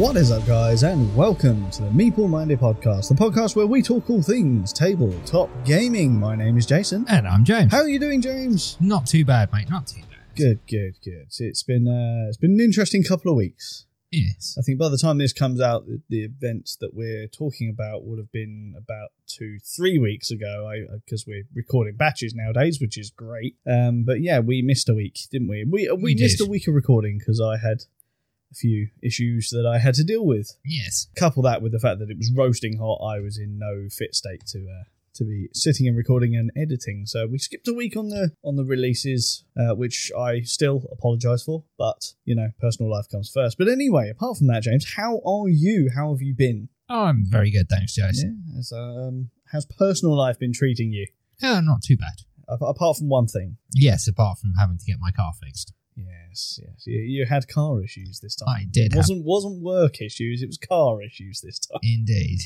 What is up, guys, and welcome to the Meeple Minded podcast, the podcast where we talk all things tabletop gaming. My name is Jason. And I'm James. How are you doing, James? Not too bad, mate, not too bad. Good. It's been an interesting couple of weeks. Yes. I think by the time this comes out, the events that we're talking about would have been about 2-3 weeks ago, because we're recording batches nowadays, which is great. But yeah, we missed a week, didn't we? We missed a week of recording because I had a few issues that I had to deal with. Yes. Couple that with the fact that it was roasting hot. I was in no fit state to be sitting and recording and editing, so we skipped a week on the releases, which I still apologise for, but you know, personal life comes first. But anyway, apart from that, James, how are you? How have you been? Oh, I'm very good, thanks, Jason. Yeah, how's personal life been treating you? Yeah, not too bad. Apart from one thing. Yes, apart from having to get my car fixed. Yes. You had car issues this time. I did. It wasn't work issues, it was car issues this time. Indeed.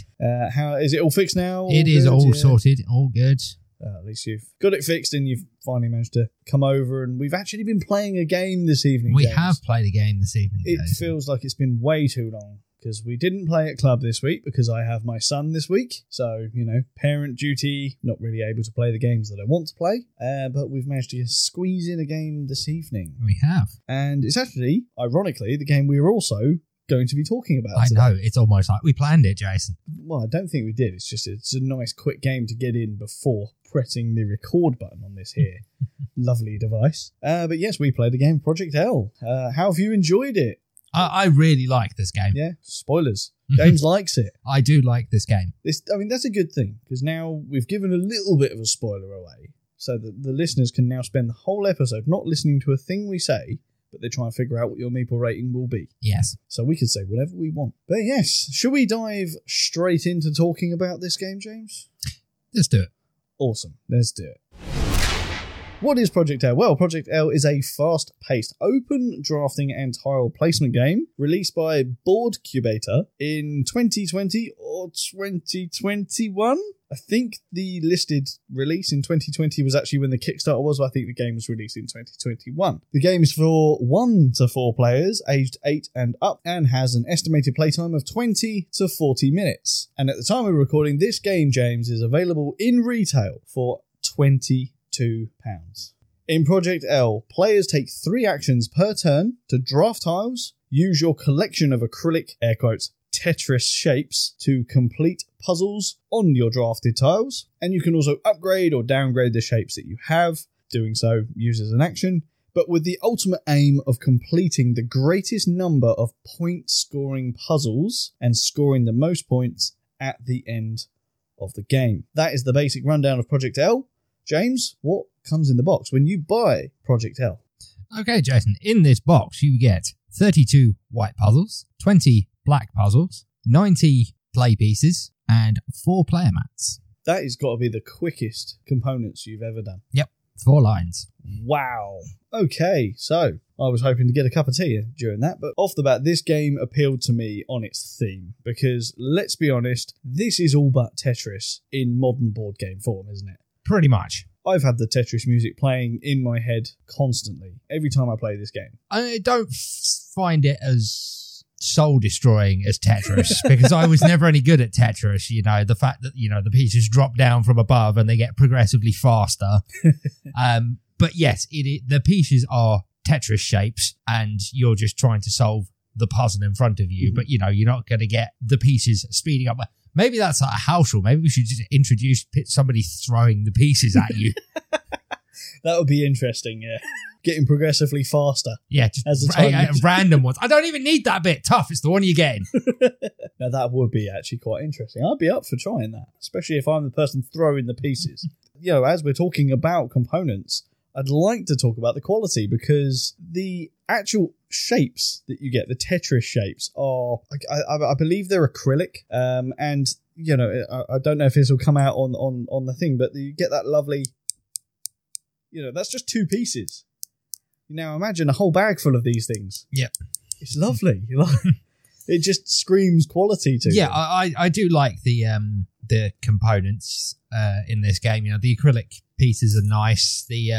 How is it all fixed now? All sorted, all good. At least you've got it fixed and you've finally managed to come over, and we've actually been playing a game this evening. We have played a game this evening. It feels like it's been way too long, because we didn't play at club this week because I have my son this week. So, you know, parent duty, not really able to play the games that I want to play. But we've managed to squeeze in a game this evening. We have. And it's actually, ironically, the game we were also going to be talking about today. I know, it's almost like we planned it, Jason. Well, I don't think we did. It's a nice quick game to get in before pressing the record button on this here lovely device. But yes, we played the game Project L. How have you enjoyed it? I really like this game. Yeah, spoilers. James likes it. I do like this game. That's a good thing, because now we've given a little bit of a spoiler away, so that the listeners can now spend the whole episode not listening to a thing we say, but they try and figure out what your Meeple rating will be. Yes. So we can say whatever we want. But yes, should we dive straight into talking about this game, James? Let's do it. Awesome. Let's do it. What is Project L? Well, Project L is a fast-paced open drafting and tile placement game released by Boardcubator in 2020 or 2021. I think the listed release in 2020 was actually when the Kickstarter was. I think the game was released in 2021. The game is for 1 to 4 players, aged 8 and up, and has an estimated playtime of 20 to 40 minutes. And at the time we're recording, this game, James, is available in retail for £22. In Project L, players take 3 actions per turn to draft tiles, use your collection of acrylic, air quotes, Tetris shapes to complete puzzles on your drafted tiles, and you can also upgrade or downgrade the shapes that you have. Doing so uses an action, but with the ultimate aim of completing the greatest number of point-scoring puzzles and scoring the most points at the end of the game. That is the basic rundown of Project L. James, what comes in the box when you buy Project L? Okay, Jason, in this box you get 32 white puzzles, 20 black puzzles, 90 play pieces, and 4 player mats. That has got to be the quickest components you've ever done. Yep, 4 lines. Wow. Okay, so I was hoping to get a cup of tea during that, but off the bat, this game appealed to me on its theme, because let's be honest, this is all but Tetris in modern board game form, isn't it? Pretty much. I've had the Tetris music playing in my head constantly every time I play this game. I don't find it as soul-destroying as Tetris because I was never any good at Tetris. You know, the fact that, you know, the pieces drop down from above and they get progressively faster. But yes, the pieces are Tetris shapes and you're just trying to solve the puzzle in front of you. Mm-hmm. But, you know, you're not going to get the pieces speeding up. Maybe that's like a house rule. Maybe we should just introduce somebody throwing the pieces at you. That would be interesting, yeah. Getting progressively faster. Yeah, just as random ones. I don't even need that bit. Tough, it's the one you're getting. Now, that would be actually quite interesting. I'd be up for trying that, especially if I'm the person throwing the pieces. You know, as we're talking about components, I'd like to talk about the quality, because the actual shapes that you get, the Tetris shapes, are, I believe they're acrylic, and, you know, I don't know if this will come out on the thing, but you get that lovely, you know, that's just 2 pieces. Now imagine a whole bag full of these things. Yeah. It's lovely. It just screams quality to you. Yeah, I do like the components in this game. You know, the acrylic pieces are nice. The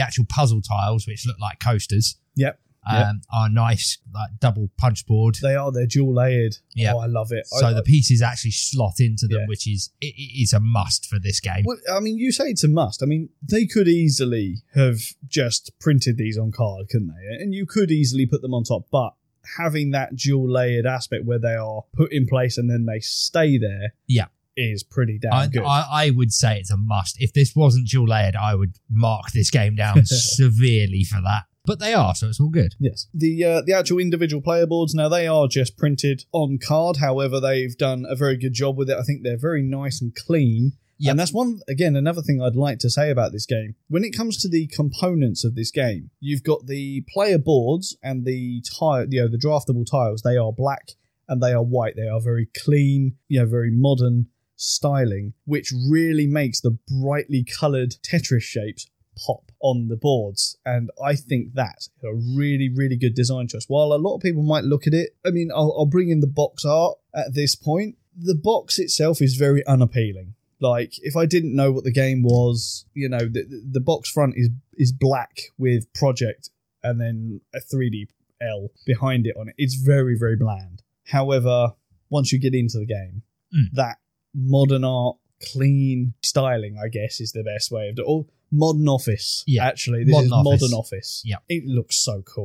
actual puzzle tiles, which look like coasters. Yep. are nice, like double punch board. They are, they're dual layered. Yeah. Oh, I love it. So the pieces actually slot into them, which is it is a must for this game. Well, I mean, you say it's a must. I mean, they could easily have just printed these on card, couldn't they? And you could easily put them on top, but having that dual layered aspect where they are put in place and then they stay there. Yeah. Is pretty damn good. I would say it's a must. If this wasn't dual layered, I would mark this game down severely for that. But they are, so it's all good. Yes. The actual individual player boards, now they are just printed on card. However, they've done a very good job with it. I think they're very nice and clean. Yep. And that's one, again, another thing I'd like to say about this game. When it comes to the components of this game, you've got the player boards and the tile, you know, the draftable tiles. They are black and they are white. They are very clean, you know, very modern styling, which really makes the brightly coloured Tetris shapes pop on the boards. And I think that's a really, really good design choice. While a lot of people might look at it, I mean, I'll bring in the box art at this point. The box itself is very unappealing. Like, if I didn't know what the game was, you know, the box front is black with Project and then a 3D L behind it on it. It's very, very bland. However, once you get into the game, that modern art, clean styling, I guess, is the best way of it. Or modern office, actually. This is modern office. Yeah. It looks so cool.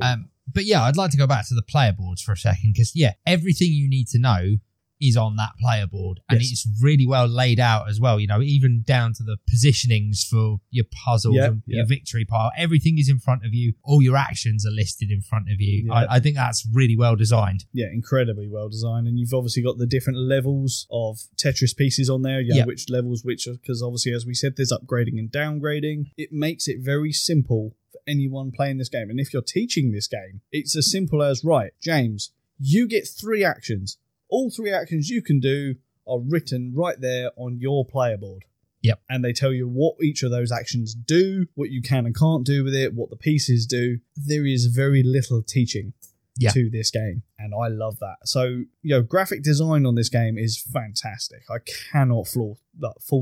But yeah, I'd like to go back to the player boards for a second, because everything you need to know is on that player board, and it's really well laid out as well, you know, even down to the positionings for your puzzles and your victory pile. Everything is in front of you. All your actions are listed in front of you. I think that's really well designed. Yeah, incredibly well designed. And you've obviously got the different levels of Tetris pieces on there, which levels, which are, because obviously, as we said, there's upgrading and downgrading. It makes it very simple for anyone playing this game. And if you're teaching this game, it's as simple as, right, James, you get 3 actions. All 3 actions you can do are written right there on your player board. Yep. And they tell you what each of those actions do, what you can and can't do with it, what the pieces do. There is very little teaching to this game, and I love that. So, you know, graphic design on this game is fantastic. I cannot fault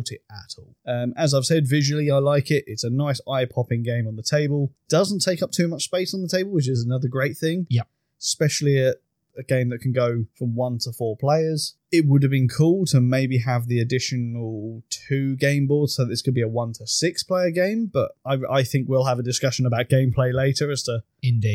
it at all. As I've said, visually I like it. It's a nice eye-popping game on the table. Doesn't take up too much space on the table, which is another great thing. Yep. Especially at a game that can go from 1 to 4 players. It would have been cool to maybe have the additional 2 game boards, so this could be a 1 to 6 player game, but I think we'll have a discussion about gameplay later as to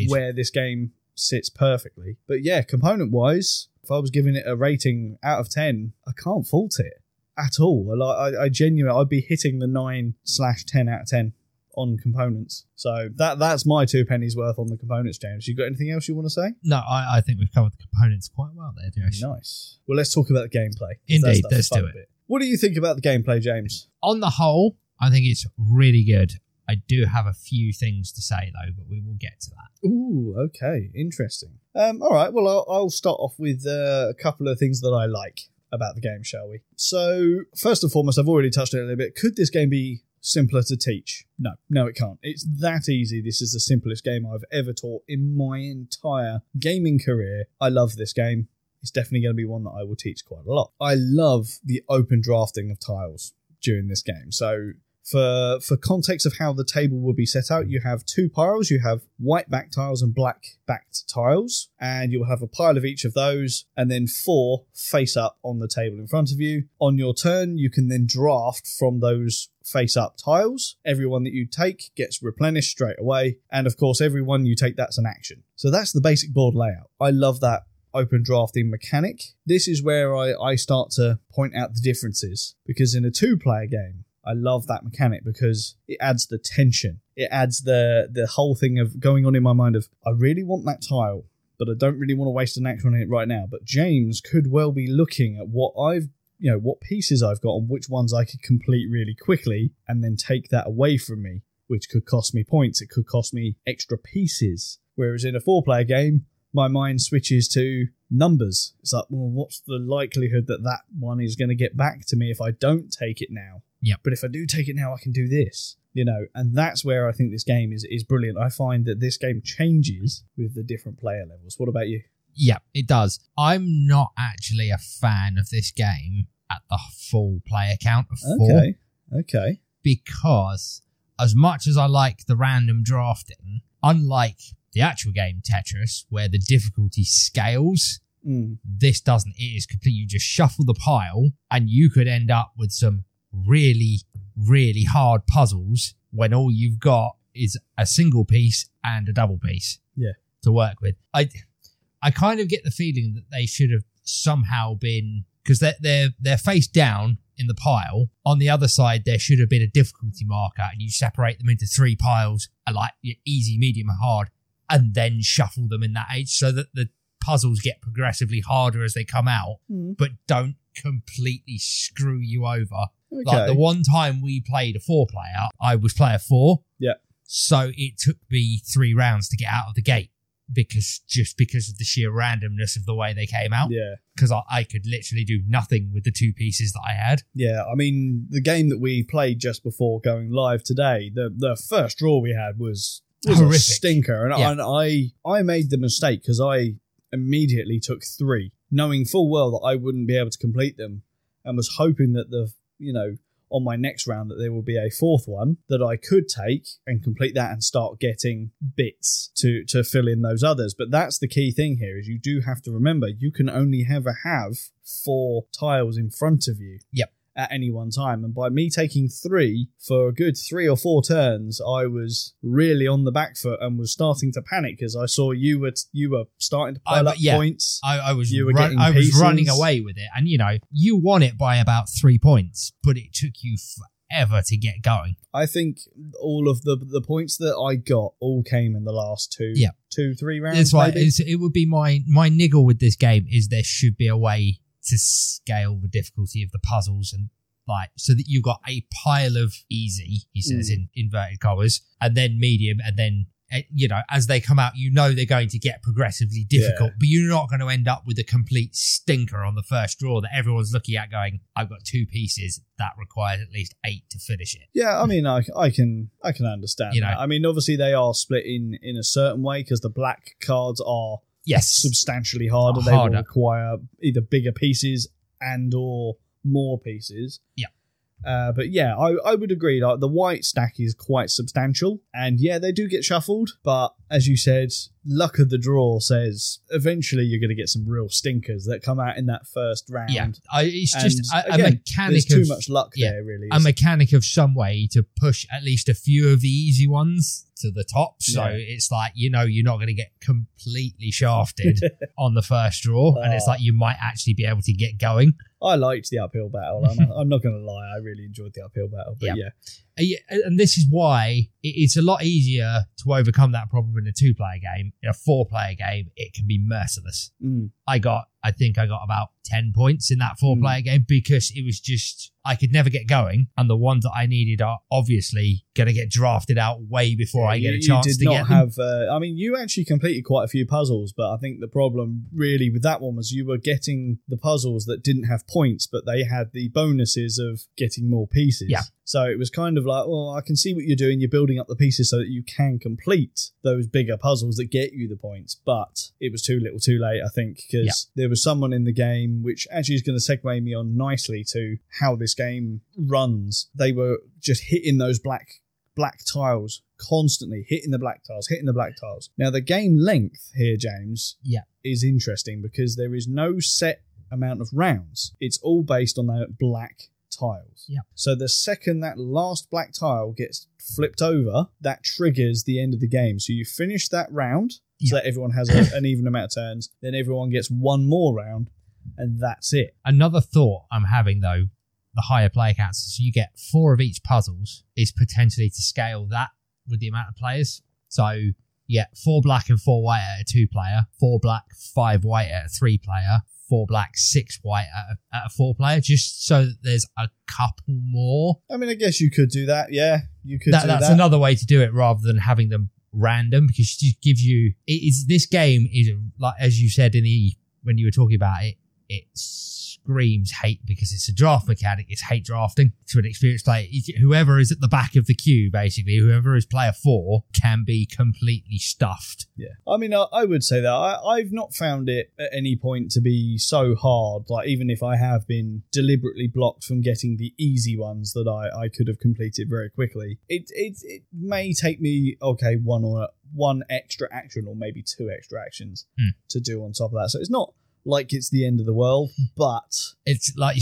where this game sits perfectly. But yeah, component-wise, if I was giving it a rating out of 10, I can't fault it at all. I genuinely, I'd be hitting the 9/10 out of 10 on components. So that's my 2 pennies worth on the components, James. You got anything else you want to say? No, I think we've covered the components quite well there, James. Nice. Well, let's talk about the gameplay. Indeed, let's do it. What do you think about the gameplay, James? On the whole, I think it's really good. I do have a few things to say, though, but we will get to that. Ooh, okay. Interesting. All right, well, I'll start off with a couple of things that I like about the game, shall we? So, first and foremost, I've already touched on it a little bit. Could this game be simpler to teach? No, it can't. It's that easy. This is the simplest game I've ever taught in my entire gaming career. I love this game. It's definitely going to be one that I will teach quite a lot. I love the open drafting of tiles during this game. So for context of how the table will be set out, you have 2 piles. You have white back tiles and black backed tiles, and you'll have a pile of each of those, and then 4 face up on the table in front of you. On your turn, you can then draft from those face-up tiles. Everyone that you take gets replenished straight away, and of course everyone you take, that's an action. So that's the basic board layout. I love that open drafting mechanic. This is where I start to point out the differences, because in a 2-player game, I love that mechanic because it adds the tension. It adds the whole thing of going on in my mind of, I really want that tile, but I don't really want to waste an action on it right now. But James could well be looking at what I've, you know, what pieces I've got and which ones I could complete really quickly and then take that away from me, which could cost me points. It could cost me extra pieces. Whereas in a 4-player game, my mind switches to numbers. It's like, well, what's the likelihood that one is going to get back to me if I don't take it now? Yeah. But if I do take it now, I can do this, you know, and that's where I think this game is brilliant. I find that this game changes with the different player levels. What about you? Yeah, it does. I'm not actually a fan of this game at the full player count of 4. Okay. Because as much as I like the random drafting, unlike the actual game Tetris, where the difficulty scales. This doesn't. It is completely, you just shuffle the pile and you could end up with some really, really hard puzzles when all you've got is a single piece and a double piece to work with. I kind of get the feeling that they should have somehow been, because they're face down in the pile. On the other side, there should have been a difficulty marker, and you separate them into three piles, like easy, medium, and hard, and then shuffle them in that age so that the puzzles get progressively harder as they come out, but don't completely screw you over. Okay. Like the one time we played a four-player, I was player four. Yeah. So it took me 3 rounds to get out of the gate because of the sheer randomness of the way they came out. Yeah. Because I could literally do nothing with the two pieces that I had. Yeah, I mean, the game that we played just before going live today, the first draw we had was a stinker. And, and I made the mistake because I immediately took 3, knowing full well that I wouldn't be able to complete them, and was hoping that on my next round that there will be a fourth one that I could take and complete that and start getting bits to fill in those others. But that's the key thing here, is you do have to remember you can only ever have 4 tiles in front of you at any one time. And by me taking 3 for a good 3 or 4 turns, I was really on the back foot and was starting to panic as I saw you were starting to pile up points. I was running away with it. And, you won it by about 3 points, but it took you forever to get going. I think all of the points that I got all came in the last 2-3 rounds. That's why it would be my niggle with this game is there should be a way to scale the difficulty of the puzzles and so that you've got a pile of easy, he says in inverted commas, and then medium, and then as they come out, they're going to get progressively difficult, but you're not going to end up with a complete stinker on the first draw that everyone's looking at going, I've got 2 pieces that requires at least 8 to finish it. Yeah, I mean, I can understand that. I mean, obviously they are split in a certain way because the black cards are substantially harder. They will require either bigger pieces and or more pieces. Yeah. But I would agree. Like, the white stack is quite substantial. And they do get shuffled. But as you said, luck of the draw says eventually you're going to get some real stinkers that come out in that first round. Yeah, it's just a mechanic of... There's too much luck there, really. A mechanic of some way to push at least a few of the easy ones to the top. So it's like, you're not going to get completely shafted on the first draw. And it's like you might actually be able to get going. I liked the uphill battle. I'm not going to lie. I really enjoyed the uphill battle. But and this is why it's a lot easier to overcome that problem in a 2-player game. In a 4-player game, it can be merciless. I think I got about 10 points in that 4-player game because it was just, I could never get going. And the ones that I needed are obviously going to get drafted out way before I get a chance to get them. You actually completed quite a few puzzles, but I think the problem really with that one was you were getting the puzzles that didn't have points, but they had the bonuses of getting more pieces. Yeah. So it was kind of like, well, I can see what you're doing. You're building up the pieces so that you can complete those bigger puzzles that get you the points. But it was too little too late, I think, because there was someone in the game, which actually is going to segue me on nicely to how this game runs. They were just hitting those black tiles constantly, hitting the black tiles. Now, the game length here, James, is interesting because there is no set amount of rounds. It's all based on the black tiles. Yeah. So the second that last black tile gets flipped over, that triggers the end of the game. So you finish that round so that everyone has an even amount of turns. Then everyone gets one more round, and that's it. Another thought I'm having though, the higher player counts, so you get 4 of each puzzles, is potentially to scale that with the amount of players. So 4 black and 4 white at a 2-player, 4 black, 5 white at a 3-player. 4 black, 6 white at a 4-player, just so that there's a couple more. I mean, I guess you could do that. Yeah, you could do that. That's another way to do it rather than having them random, because it just gives you... This game is, like as you said when you were talking about it, it's screams hate because it's a draft mechanic. It's hate drafting to an experienced player. Whoever is at the back of the queue, basically, whoever is player four, can be completely stuffed. Yeah, I mean, I would say that I've not found it at any point to be so hard. Like, even if I have been deliberately blocked from getting the easy ones that I could have completed very quickly, it may take me one extra action or maybe two extra actions to do on top of that. So it's not like it's the end of the world, but it's like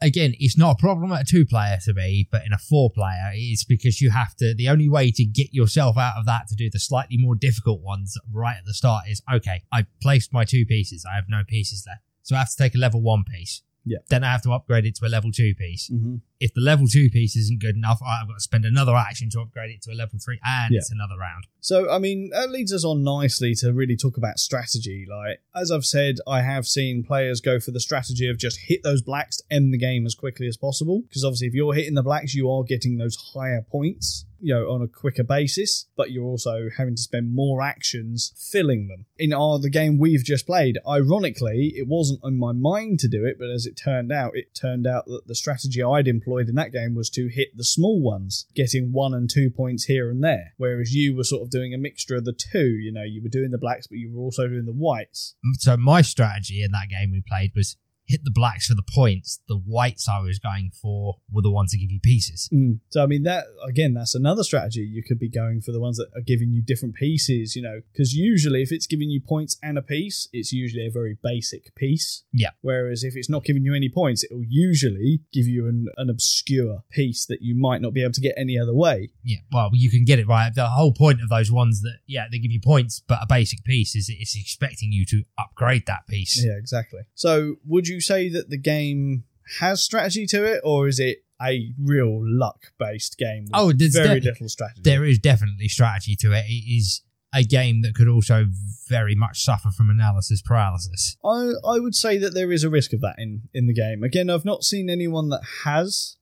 again, it's not a problem at a two-player to me, but in a four-player, it's because you have to... The only way to get yourself out of that to do the slightly more difficult ones right at the start is, okay, I placed my two pieces. I have no pieces left. So I have to take a level one piece. Yeah. Then I have to upgrade it to a level two piece. Mm-hmm. If the level two piece isn't good enough, I've got to spend another action to upgrade it to a level three, and it's another round. So, I mean, that leads us on nicely to really talk about strategy. Like, as I've said, I have seen players go for the strategy of just hit those blacks to end the game as quickly as possible. Because obviously, if you're hitting the blacks, you are getting those higher points, on a quicker basis, but you're also having to spend more actions filling them. In the game we've just played, ironically, it wasn't on my mind to do it, but as it turned out that the strategy I'd employed in that game was to hit the small ones, getting 1 and 2 points here and there, whereas you were sort of doing a mixture of the two. You were doing the blacks, but you were also doing the whites. So my strategy in that game we played was hit the blacks for the points. The whites I was going for were the ones that give you pieces. Mm. So, I mean, that again, that's another strategy. You could be going for the ones that are giving you different pieces, because usually if it's giving you points and a piece, it's usually a very basic piece. Yeah. Whereas if it's not giving you any points, it will usually give you an obscure piece that you might not be able to get any other way. Yeah, well, you can get it right. The whole point of those ones that, they give you points, but a basic piece is it's expecting you to upgrade that piece. Yeah, exactly. So, would you say that the game has strategy to it, or is it a real luck-based game with very little strategy? There is definitely strategy to it. It is a game that could also very much suffer from analysis paralysis. I would say that there is a risk of that in the game. Again, I've not seen anyone that has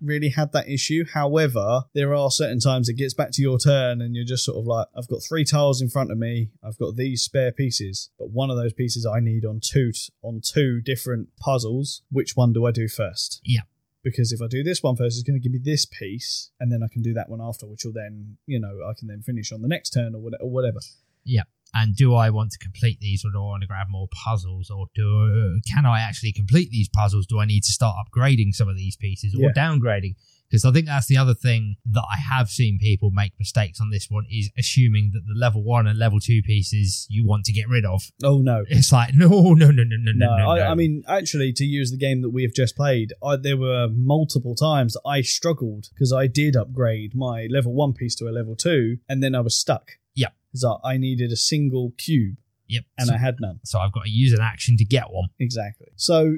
really had that issue. However, there are certain times it gets back to your turn and you're just sort of like, I've got three tiles in front of me, I've got these spare pieces, but one of those pieces I need on two different puzzles. Which one do I do first? Yeah. Because if I do this one first, it's going to give me this piece, and then I can do that one after, which will then, I can then finish on the next turn or whatever. Yeah. And do I want to complete these, or do I want to grab more puzzles, or can I actually complete these puzzles? Do I need to start upgrading some of these pieces or downgrading? Because I think that's the other thing that I have seen people make mistakes on this one, is assuming that the level one and level two pieces you want to get rid of. Oh, no. It's like, no. I mean, actually, to use the game that we have just played, there were multiple times that I struggled because I did upgrade my level one piece to a level two, and then I was stuck. Because I needed a single cube. Yep. And I had none. So I've got to use an action to get one. Exactly. So,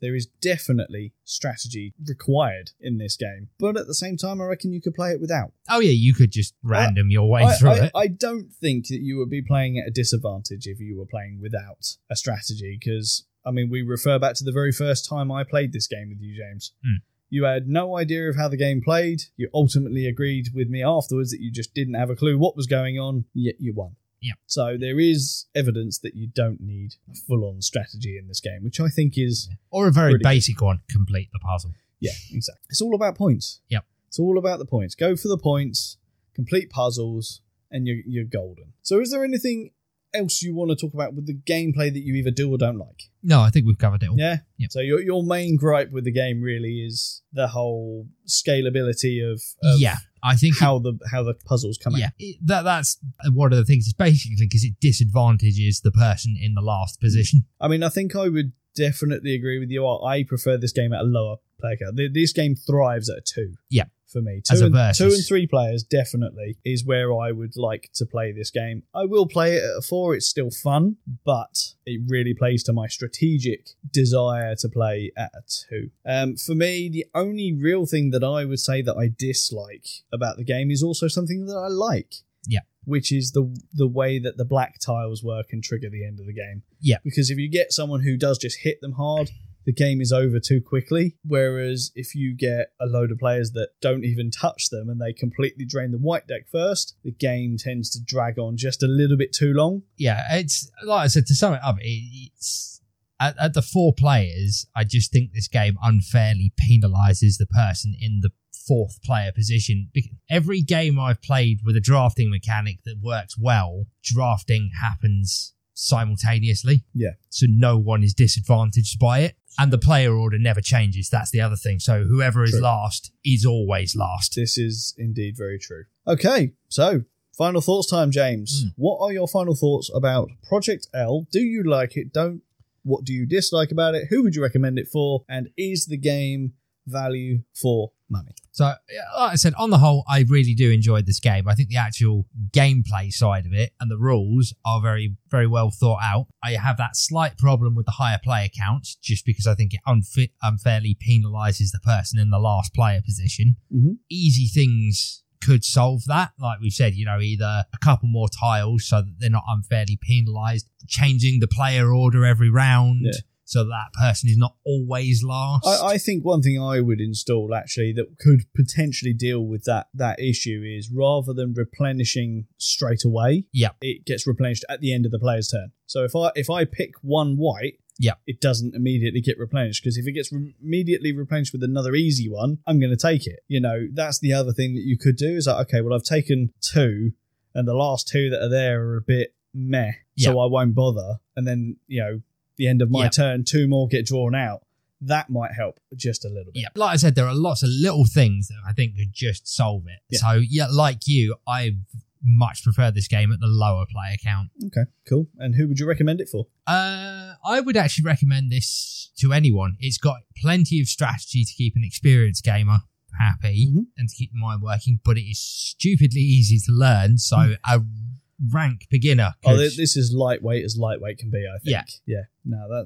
there is definitely strategy required in this game. But at the same time, I reckon you could play it without. Oh, yeah, you could just random your way through it. I don't think that you would be playing at a disadvantage if you were playing without a strategy. Because, I mean, we refer back to the very first time I played this game with you, James. Mm. You had no idea of how the game played. You ultimately agreed with me afterwards that you just didn't have a clue what was going on, yet you won. Yeah. So there is evidence that you don't need a full-on strategy in this game, which I think is... Or a very basic one, complete the puzzle. Yeah, exactly. It's all about points. Yep. It's all about the points. Go for the points, complete puzzles, and you're golden. So is there anything else you want to talk about with the gameplay that you either do or don't like? No, I think we've covered it all. Yeah? Yep. So your main gripe with the game really is the whole scalability of I think how the puzzles come out. Yeah, that's one of the things. It's basically because it disadvantages the person in the last position. I mean, I think I would definitely agree with you. I prefer this game at a lower player count. This game thrives at a 2. Yeah. For me, 2 and 3 players definitely is where I would like to play this game. I will play it at a 4, it's still fun, but it really plays to my strategic desire to play at a 2. For me, the only real thing that I would say that I dislike about the game is also something that I like. Yeah. Which is the way that the black tiles work and trigger the end of the game. Yeah. Because if you get someone who does just hit them hard, the game is over too quickly, whereas if you get a load of players that don't even touch them and they completely drain the white deck first, the game tends to drag on just a little bit too long. Yeah, it's like I said, to sum it up, it's at the 4 players, I just think this game unfairly penalizes the person in the 4th player position. Every game I've played with a drafting mechanic that works well, drafting happens simultaneously. Yeah. So no one is disadvantaged by it. And the player order never changes. That's the other thing. So whoever is last is always last. This is indeed very true. Okay, so final thoughts time, James. What are your final thoughts about Project L? Do you like it? Don't? What do you dislike about it? Who would you recommend it for? And is the game value for money? So, like I said, on the whole, I really do enjoy this game. I think the actual gameplay side of it and the rules are very, very well thought out. I have that slight problem with the higher player counts, just because I think it unfairly penalises the person in the last player position. Mm-hmm. Easy things could solve that. Like we've said, you know, either a couple more tiles so that they're not unfairly penalised, changing the player order every round. Yeah. So that person is not always last. I think one thing I would install actually that could potentially deal with that issue is rather than replenishing straight away, it gets replenished at the end of the player's turn. So if I pick one white, it doesn't immediately get replenished, because if it gets immediately replenished with another easy one, I'm going to take it. You know, that's the other thing that you could do is like, okay, well, I've taken 2 and the last 2 that are there are a bit meh, so I won't bother. And then, you know, the end of my turn, 2 more get drawn out. That might help just a little bit. Yeah. Like I said, there are lots of little things that I think could just solve it. Yeah. So, like you, I much prefer this game at the lower player count. Okay, cool. And who would you recommend it for? I would actually recommend this to anyone. It's got plenty of strategy to keep an experienced gamer happy and to keep the mind working, but it is stupidly easy to learn. So, a rank beginner. Oh, this is lightweight as lightweight can be, I think. Yeah. No,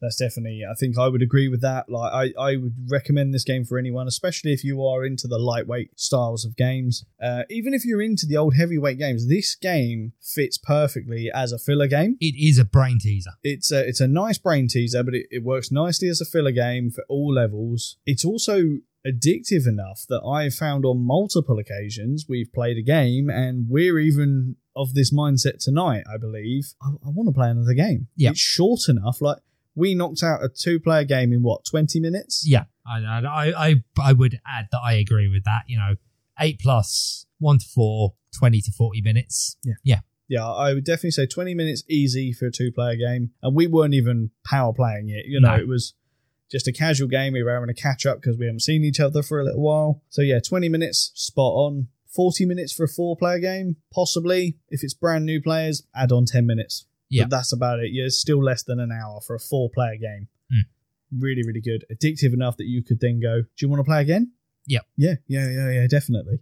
that's definitely, I think I would agree with that. Like, I would recommend this game for anyone, especially if you are into the lightweight styles of games. Even if you're into the old heavyweight games, this game fits perfectly as a filler game. It is a brain teaser. It's a nice brain teaser, but it works nicely as a filler game for all levels. It's also addictive enough that I've found on multiple occasions we've played a game and we're even of this mindset tonight, I believe. I want to play another game. Yeah. It's short enough. Like, we knocked out a 2-player game in, 20 minutes? Yeah, I would add that I agree with that. You know, 8+, 1 to 4, 20 to 40 minutes. Yeah, I would definitely say 20 minutes easy for a 2-player game. And we weren't even power playing it. You know, it was just a casual game. We were having a catch-up because we haven't seen each other for a little while. So, 20 minutes, spot on. 40 minutes for a 4-player game, possibly. If it's brand new players, add on 10 minutes. Yeah. But that's about it. It's still less than an hour for a 4-player game. Really, really good. Addictive enough that you could then go, do you want to play again? Yeah, definitely.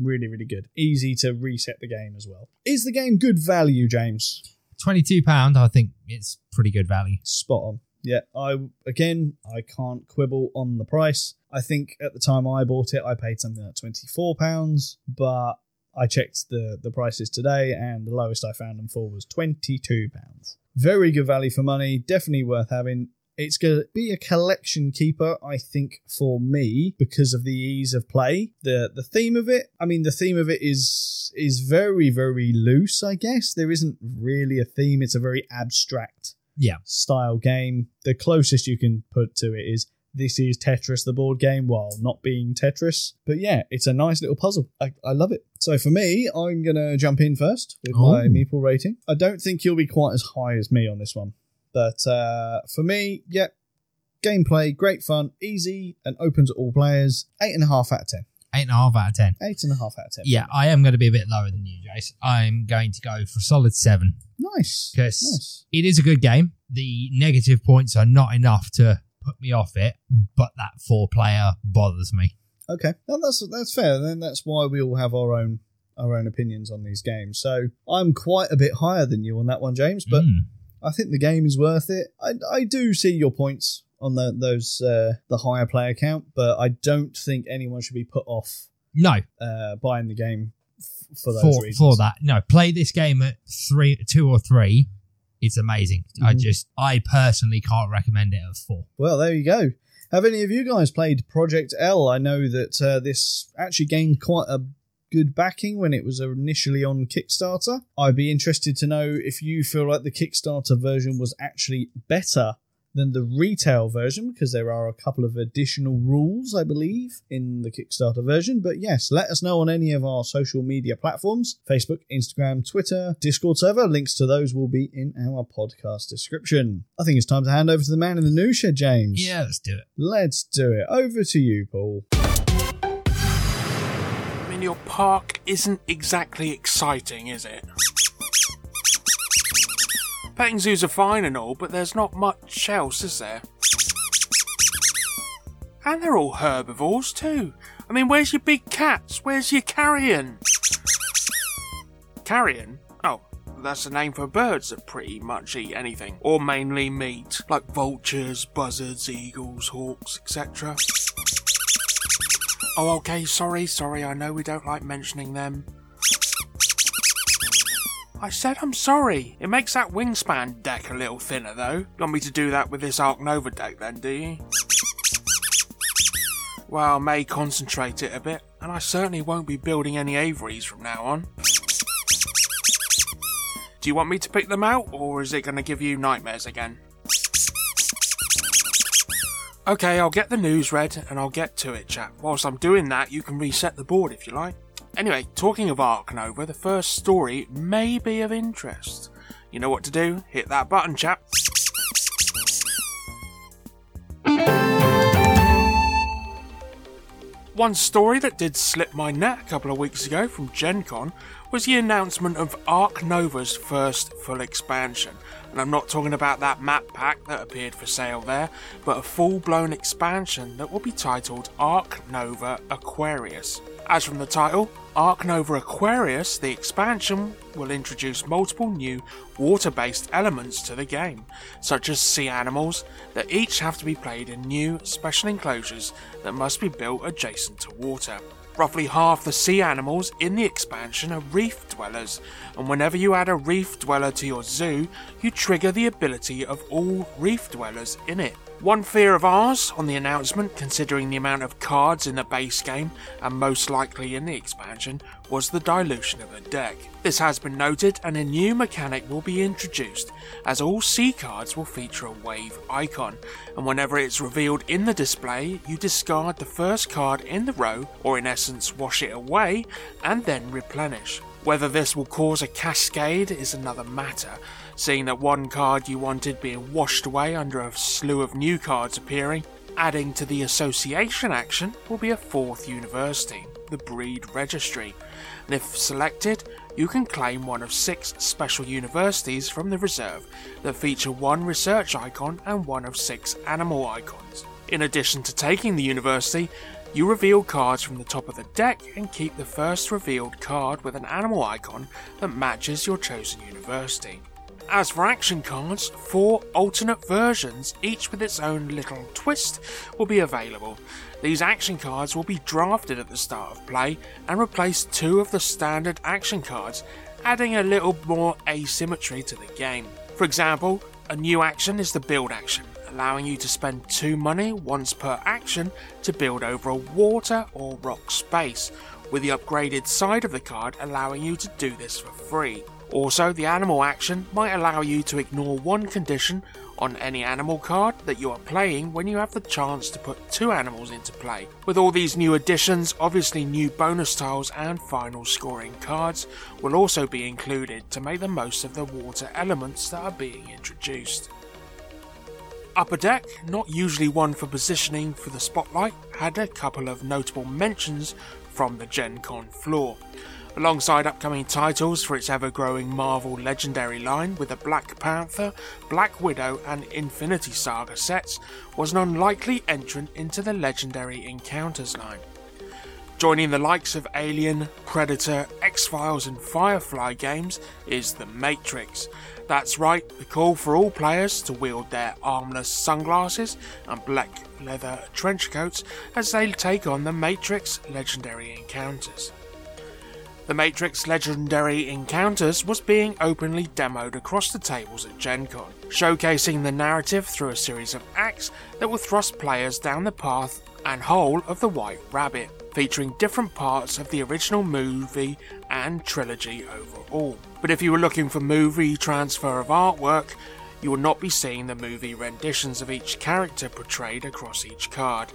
Really, really good. Easy to reset the game as well. Is the game good value, James? £22, I think it's pretty good value. Spot on. Yeah, I can't quibble on the price. I think at the time I bought it, I paid something like £24, but I checked the prices today and the lowest I found them for was £22. Very good value for money, definitely worth having. It's going to be a collection keeper, I think, for me, because of the ease of play. The theme of it, is very, very loose, I guess. There isn't really a theme. It's a very abstract style game. The closest you can put to it is this is Tetris, the board game, while not being Tetris. But it's a nice little puzzle. I love it. So for me, I'm going to jump in first with my Meeple rating. I don't think you'll be quite as high as me on this one. But for me, gameplay, great fun, easy, and open to all players. 8.5 out of 10. 8.5 out of 10. 8.5 out of 10. Yeah, I am going to be a bit lower than you, Jace. I'm going to go for a solid 7. Nice. Because it is a good game. The negative points are not enough to put me off it, but that 4-player bothers me. Okay, well, that's fair. Then that's why we all have our own opinions on these games. So I'm quite a bit higher than you on that one, James, but I think the game is worth it. I do see your points on the higher player count, but I don't think anyone should be put off buying the game for those reasons. For that, no, play this game at 2 or 3. It's amazing. I personally can't recommend it at 4. Well, there you go. Have any of you guys played Project L? I know that this actually gained quite a good backing when it was initially on Kickstarter. I'd be interested to know if you feel like the Kickstarter version was actually better than the retail version, because there are a couple of additional rules, I believe, in the Kickstarter version. But yes, let us know on any of our social media platforms, Facebook, Instagram, Twitter, Discord server. Links to those will be in our podcast description. I think it's time to hand over to the man in the news shed, James. Yeah, let's do it. Let's do it. Over to you, Paul. I mean, your park isn't exactly exciting, is it? Petting zoos are fine and all, but there's not much else, is there? And they're all herbivores too. I mean, where's your big cats? Where's your carrion? Carrion? Oh, that's the name for birds that pretty much eat anything, or mainly meat, like vultures, buzzards, eagles, hawks, etc. Oh, okay, sorry, I know we don't like mentioning them. I said I'm sorry. It makes that wingspan deck a little thinner, though. You want me to do that with this Ark Nova deck, then, do you? Well, I may concentrate it a bit, and I certainly won't be building any aviaries from now on. Do you want me to pick them out, or is it going to give you nightmares again? Okay, I'll get the news read, and I'll get to it, chap. Whilst I'm doing that, you can reset the board if you like. Anyway, talking of Ark Nova, the first story may be of interest. You know what to do, hit that button, chap. One story that did slip my net a couple of weeks ago from Gen Con was the announcement of Ark Nova's first full expansion. And I'm not talking about that map pack that appeared for sale there, but a full-blown expansion that will be titled Ark Nova Aquarius. As from the title, Ark Nova Aquarius, the expansion will introduce multiple new water-based elements to the game, such as sea animals that each have to be played in new special enclosures that must be built adjacent to water. Roughly half the sea animals in the expansion are reef dwellers, and whenever you add a reef dweller to your zoo, you trigger the ability of all reef dwellers in it. One fear of ours on the announcement, considering the amount of cards in the base game, and most likely in the expansion, was the dilution of the deck. This has been noted, and a new mechanic will be introduced, as all sea cards will feature a wave icon, and whenever it's revealed in the display, you discard the first card in the row, or in essence wash it away, and then replenish. Whether this will cause a cascade is another matter, seeing that one card you wanted being washed away under a slew of new cards appearing. Adding to the association action will be a fourth university, the Breed Registry, and if selected, you can claim one of 6 special universities from the reserve that feature one research icon and one of 6 animal icons. In addition to taking the university, you reveal cards from the top of the deck and keep the first revealed card with an animal icon that matches your chosen university. As for action cards, 4 alternate versions, each with its own little twist, will be available. These action cards will be drafted at the start of play and replace 2 of the standard action cards, adding a little more asymmetry to the game. For example, a new action is the build action, allowing you to spend 2 money once per action to build over a water or rock space, with the upgraded side of the card allowing you to do this for free. Also, the animal action might allow you to ignore one condition on any animal card that you are playing when you have the chance to put 2 animals into play. With all these new additions, obviously new bonus tiles and final scoring cards will also be included to make the most of the water elements that are being introduced. Upper Deck, not usually one for positioning for the spotlight, had a couple of notable mentions from the Gen Con floor. Alongside upcoming titles for its ever-growing Marvel Legendary line with the Black Panther, Black Widow and Infinity Saga sets was an unlikely entrant into the Legendary Encounters line. Joining the likes of Alien, Predator, X-Files and Firefly games is The Matrix. That's right, the call for all players to wield their armless sunglasses and black leather trench coats as they take on The Matrix: Legendary Encounters. The Matrix Legendary Encounters was being openly demoed across the tables at Gen Con, showcasing the narrative through a series of acts that will thrust players down the path and hole of the White Rabbit. featuring different parts of the original movie and trilogy overall. But if you were looking for movie transfer of artwork, you will not be seeing the movie renditions of each character portrayed across each card.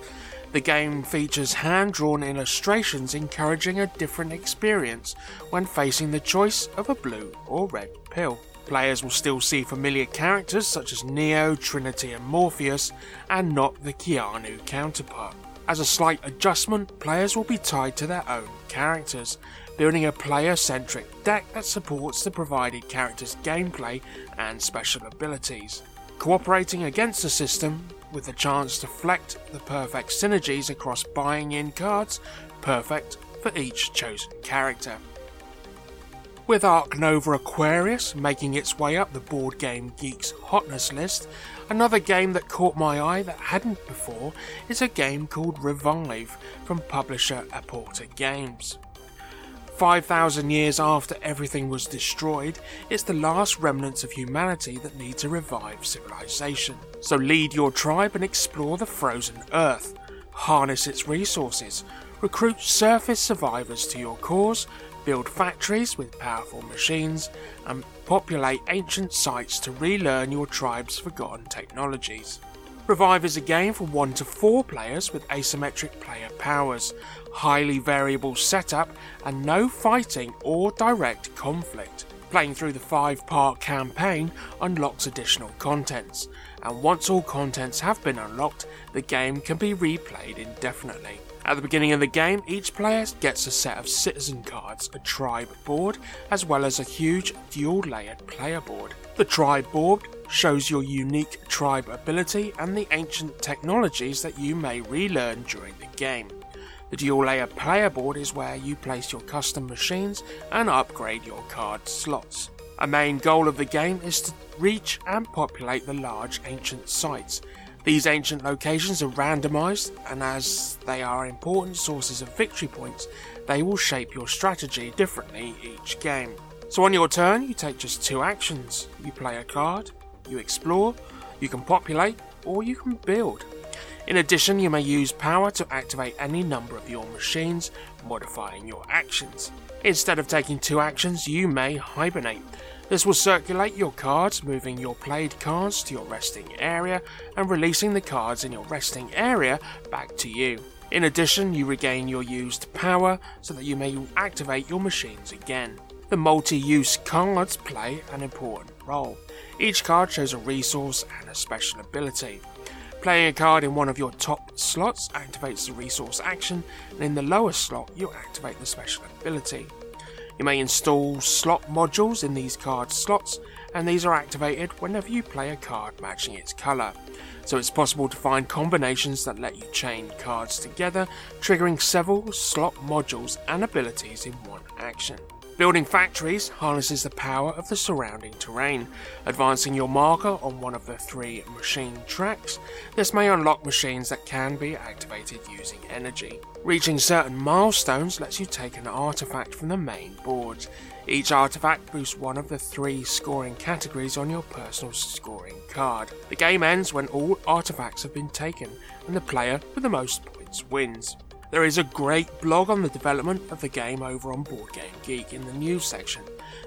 The game features hand-drawn illustrations encouraging a different experience when facing the choice of a blue or red pill. Players will still see familiar characters such as Neo, Trinity and Morpheus, and not the Keanu counterpart. As a slight adjustment, players will be tied to their own characters, building a player-centric deck that supports the provided characters' gameplay and special abilities, cooperating against the system with the chance to flex the perfect synergies across buying in cards, perfect for each chosen character. With Ark Nova Aquarius making its way up the Board Game Geek's hotness list, another game that caught my eye that hadn't before is a game called Revive from publisher Aporta Games. 5,000 years after everything was destroyed, it's the last remnants of humanity that need to revive civilization. So lead your tribe and explore the frozen Earth, harness its resources, recruit surface survivors to your cause, build factories with powerful machines, and populate ancient sites to relearn your tribe's forgotten technologies. Revive is a game for 1 to 4 players with asymmetric player powers, highly variable setup, and no fighting or direct conflict. Playing through the 5-part campaign unlocks additional contents, and once all contents have been unlocked, the game can be replayed indefinitely. At the beginning of the game, each player gets a set of citizen cards, a tribe board, as well as a huge dual-layered player board. The tribe board shows your unique tribe ability and the ancient technologies that you may relearn during the game. The dual-layer player board is where you place your custom machines and upgrade your card slots. A main goal of the game is to reach and populate the large ancient sites. These ancient locations are randomized, and as they are important sources of victory points, they will shape your strategy differently each game. So on your turn, you take just 2 actions. You play a card, you explore, you can populate, or you can build. In addition, you may use power to activate any number of your machines, modifying your actions. Instead of taking 2 actions, you may hibernate. This will circulate your cards, moving your played cards to your resting area and releasing the cards in your resting area back to you. In addition, you regain your used power so that you may activate your machines again. The multi-use cards play an important role. Each card shows a resource and a special ability. Playing a card in one of your top slots activates the resource action, and in the lower slot you activate the special ability. You may install slot modules in these card slots, and these are activated whenever you play a card matching its colour. So it's possible to find combinations that let you chain cards together, triggering several slot modules and abilities in one action. Building factories harnesses the power of the surrounding terrain. Advancing your marker on one of the 3 machine tracks, this may unlock machines that can be activated using energy. Reaching certain milestones lets you take an artifact from the main board. Each artifact boosts one of the 3 scoring categories on your personal scoring card. The game ends when all artifacts have been taken, and the player with the most points wins. There is a great blog on the development of the game over on Board Game Geek in the news section.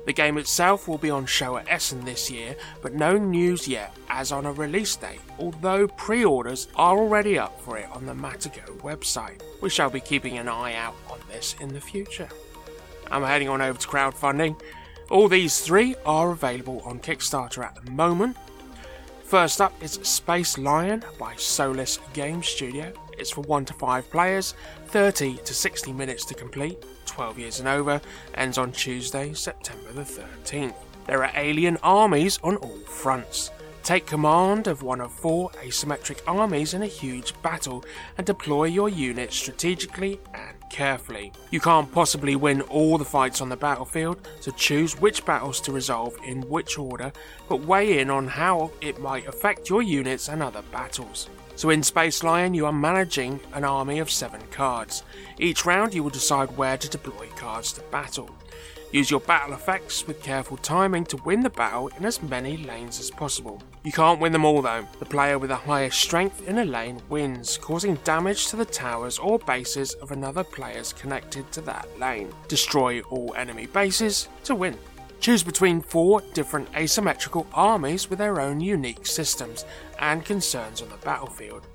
The game itself will be on show at Essen this year, but no news yet as on a release date, although pre-orders are already up for it on the Matagot website. We shall be keeping an eye out on this in the future. I'm heading on over to crowdfunding. All these 3 are available on Kickstarter at the moment. First up is Space Lion by Solis Game Studio. It's for 1 to 5 players, 30 to 60 minutes to complete, 12 years and over, ends on Tuesday, September the 13th. There are alien armies on all fronts. Take command of one of 4 asymmetric armies in a huge battle and deploy your units strategically and carefully. You can't possibly win all the fights on the battlefield, so choose which battles to resolve in which order, but weigh in on how it might affect your units and other battles. So in Space Lion, you are managing an army of 7 cards. Each round you will decide where to deploy cards to battle. Use your battle effects with careful timing to win the battle in as many lanes as possible. You can't win them all though. The player with the highest strength in a lane wins, causing damage to the towers or bases of another players connected to that lane. Destroy all enemy bases to win. Choose between 4 different asymmetrical armies with their own unique systems and concerns on the battlefield.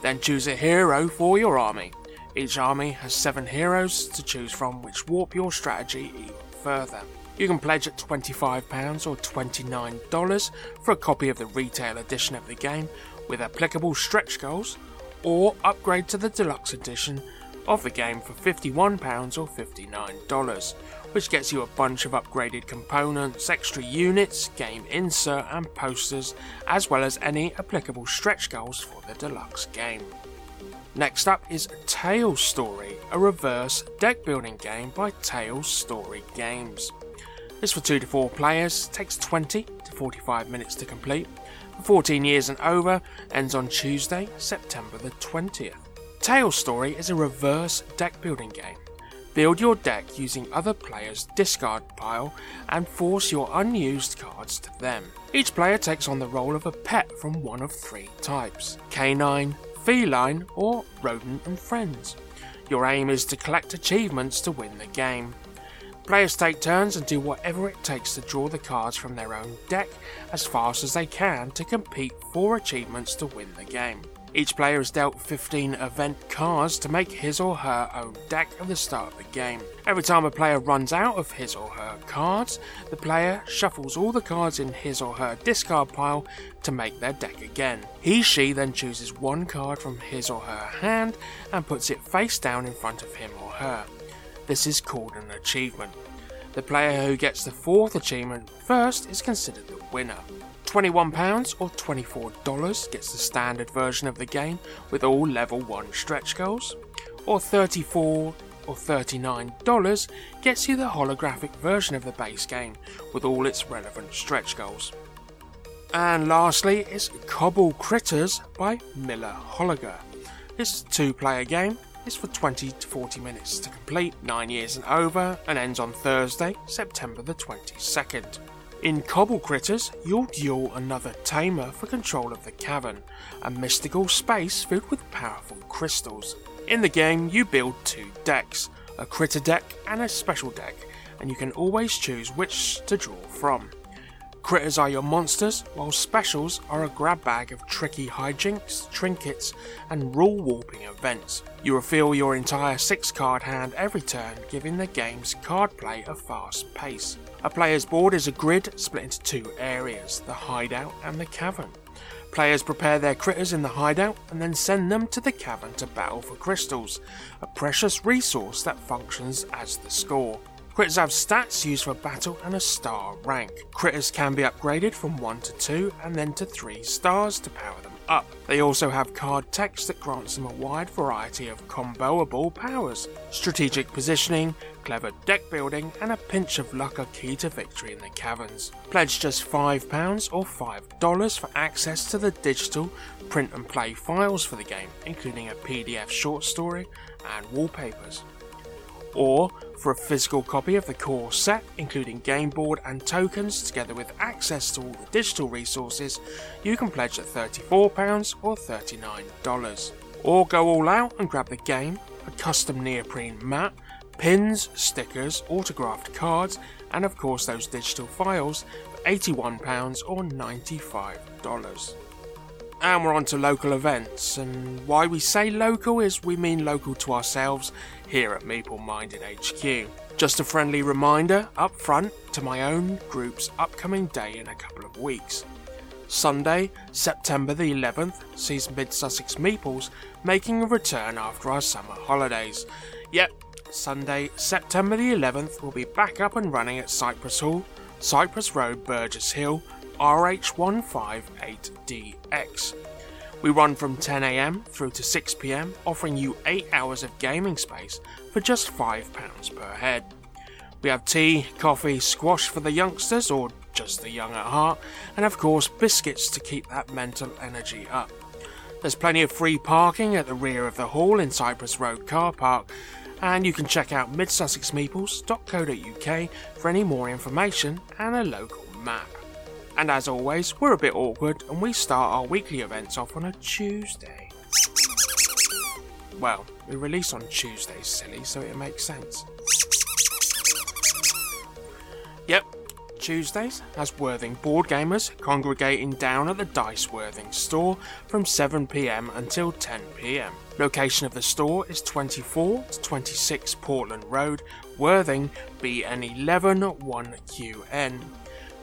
Then choose a hero for your army. Each army has 7 heroes to choose from, which warp your strategy even further. You can pledge at £25 or $29 for a copy of the retail edition of the game with applicable stretch goals, or upgrade to the deluxe edition of the game for £51 or $59, which gets you a bunch of upgraded components, extra units, game insert and posters, as well as any applicable stretch goals for the deluxe game. Next up is Tail Story, a reverse deck building game by Tail Story Games. It's for 2 to 4 players, takes 20 to 45 minutes to complete, for 14 years and over, ends on Tuesday, September the 20th. Tail Story is a reverse deck building game. Build your deck using other players' discard pile and force your unused cards to them. Each player takes on the role of a pet from one of 3 types: canine, feline or rodent and friends. Your aim is to collect achievements to win the game. Players take turns and do whatever it takes to draw the cards from their own deck as fast as they can to compete for achievements to win the game. Each player is dealt 15 event cards to make his or her own deck at the start of the game. Every time a player runs out of his or her cards, the player shuffles all the cards in his or her discard pile to make their deck again. He/she then chooses 1 card from his or her hand and puts it face down in front of him or her. This is called an achievement. The player who gets the 4th achievement first is considered the winner. £21 or $24 gets the standard version of the game with all level 1 stretch goals, or $34 or $39 gets you the holographic version of the base game with all its relevant stretch goals. And lastly is Cobble Critters by Miller Hollinger. This is a 2-player game, it's for 20 to 40 minutes to complete, 9 years and over, and ends on Thursday, September the 22nd. In Cobble Critters, you'll duel another tamer for control of the cavern, a mystical space filled with powerful crystals. In the game, you build 2 decks, a critter deck and a special deck, and you can always choose which to draw from. Critters are your monsters, while specials are a grab bag of tricky hijinks, trinkets, and rule-warping events. You reveal your entire 6-card hand every turn, giving the game's card play a fast pace. A player's board is a grid split into 2 areas, the hideout and the cavern. Players prepare their critters in the hideout and then send them to the cavern to battle for crystals, a precious resource that functions as the score. Critters have stats used for battle and a star rank. Critters can be upgraded from 1 to 2 and then to 3 stars to power them up. They also have card text that grants them a wide variety of comboable powers. Strategic positioning, clever deck building and a pinch of luck are key to victory in the caverns. Pledge just £5 or $5 for access to the digital print and play files for the game, including a PDF short story and wallpapers, or for a physical copy of the core set, including game board and tokens, together with access to all the digital resources. You can pledge at £34 or $39. Or go all out and grab the game, a custom neoprene mat, pins, stickers, autographed cards, and of course those digital files for £81 or $95. And we're on to local events, and why we say local is we mean local to ourselves here at Meeple Minded HQ. Just a friendly reminder up front to my own group's upcoming day in a couple of weeks. Sunday, September the 11th sees Mid-Sussex Meeples making a return after our summer holidays. Yep, Sunday, September the 11th will be back up and running at Cypress Hall, Cypress Road, Burgess Hill, RH158DX. We run from 10 AM through to 6 PM, offering you 8 hours of gaming space for just £5 per head. We have tea, coffee, squash for the youngsters or just the young at heart, and of course biscuits to keep that mental energy up. There's plenty of free parking at the rear of the hall in Cypress Road car park, And you can check out midsussexmeeples.co.uk for any more information and a local map. And as always, we're a bit awkward and we start our weekly events off on a Tuesday. Well, we release on Tuesdays, silly, so it makes sense. Yep, Tuesdays, as Worthing Board Gamers congregating down at the Dice Worthing store from 7pm until 10pm. Location of the store is 24 to 26 Portland Road, Worthing, BN11 1QN.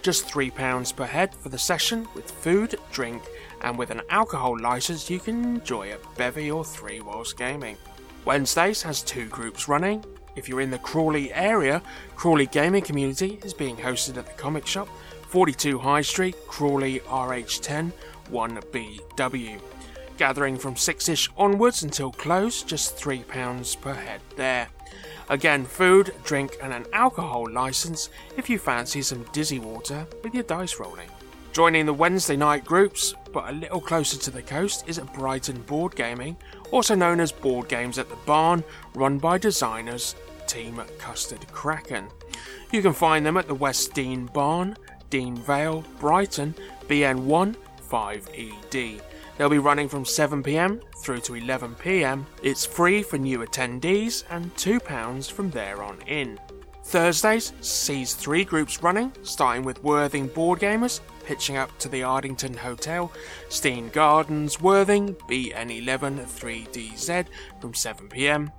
Just £3 per head for the session with food, drink, and with an alcohol licence you can enjoy a bevy or three whilst gaming. Wednesdays has two groups running. If you're in the Crawley area, Crawley Gaming Community is being hosted at the Comic Shop, 42 High Street, Crawley RH10 1BW. Gathering from 6ish onwards until close, just £3 per head there. Again, food, drink and an alcohol licence if you fancy some dizzy water with your dice rolling. Joining the Wednesday night groups, but a little closer to the coast, is at Brighton Board Gaming, also known as Board Games at the Barn, run by designers Team Custard Kraken. You can find them at the West Dean Barn, Dean Vale, Brighton, BN1 5ED. They'll be running from 7pm through to 11pm. It's free for new attendees and £2 from there on in. Thursdays sees three groups running, starting with Worthing Board Gamers, pitching up to the Ardington Hotel, Steen Gardens, Worthing, BN11 3DZ from 7pm.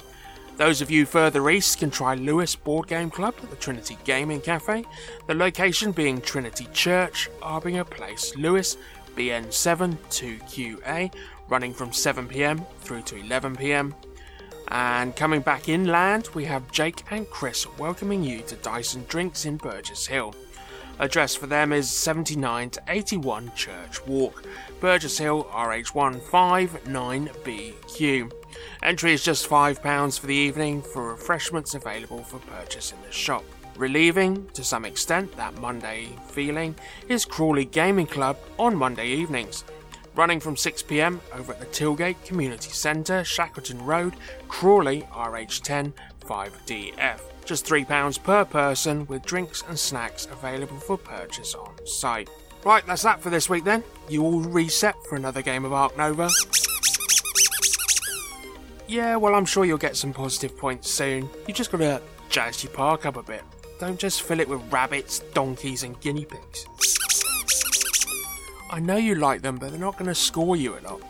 Those of you further east can try Lewis Board Game Club at the Trinity Gaming Cafe, the location being Trinity Church, Arbinger Place, Lewis, BN7 2QA, running from 7pm through to 11pm. And coming back inland, we have Jake and Chris welcoming you to Dice and Drinks in Burgess Hill. Address for them is 79 to 81 Church Walk, Burgess Hill, RH1 5-9BQ. Entry is just £5 for the evening for refreshments available for purchase in the shop. Relieving, to some extent, that Monday feeling is Crawley Gaming Club on Monday evenings. Running from 6pm over at the Tilgate Community Centre, Shackleton Road, Crawley, RH10 5DF. Just £3 per person with drinks and snacks available for purchase on site. Right, that's that for this week then. You all reset for another game of Ark Nova. Yeah, well I'm sure you'll get some positive points soon. You just gotta jazz your park up a bit. Don't just fill it with rabbits, donkeys and guinea pigs. I know you like them, but they're not going to score you a lot.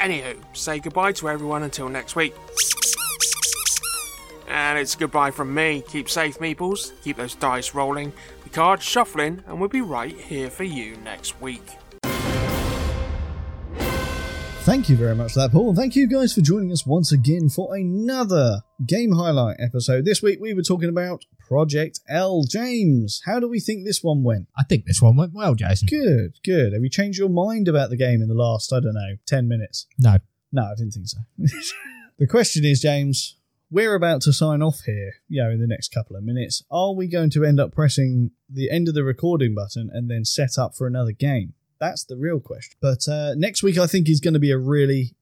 Anywho, say goodbye to everyone until next week. And it's goodbye from me. Keep safe, Meeples. Keep those dice rolling, the cards shuffling, and we'll be right here for you next week. Thank you very much for that, Paul. And thank you guys for joining us once again for another Game Highlight episode. This week we were talking about Project L. James, how do we think this one went? I think this one went well, Jason. Good, good. Have you changed your mind about the game in the last, I don't know, 10 minutes? No. No, I didn't think so. The question is, James, we're about to sign off here, you know, in the next couple of minutes. Are we going to end up pressing the end of the recording button and then set up for another game? That's the real question. But next week, I think, is going to be a really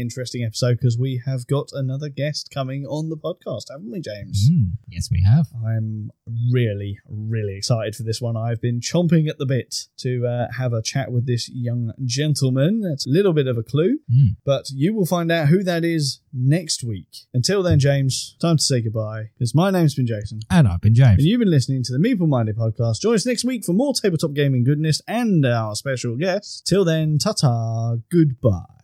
interesting episode because we have got another guest coming on the podcast, haven't we, James? Yes, we have. I'm really excited for this one. I've been chomping at the bit to have a chat with this young gentleman. That's a little bit of a clue, but you will find out who that is next week. Until then, James, time to say goodbye because my name's been Jason. And I've been James. And you've been listening to the Meeple Minded podcast. Join us next week for more tabletop gaming goodness and our special guest. Till then, ta-ta, goodbye.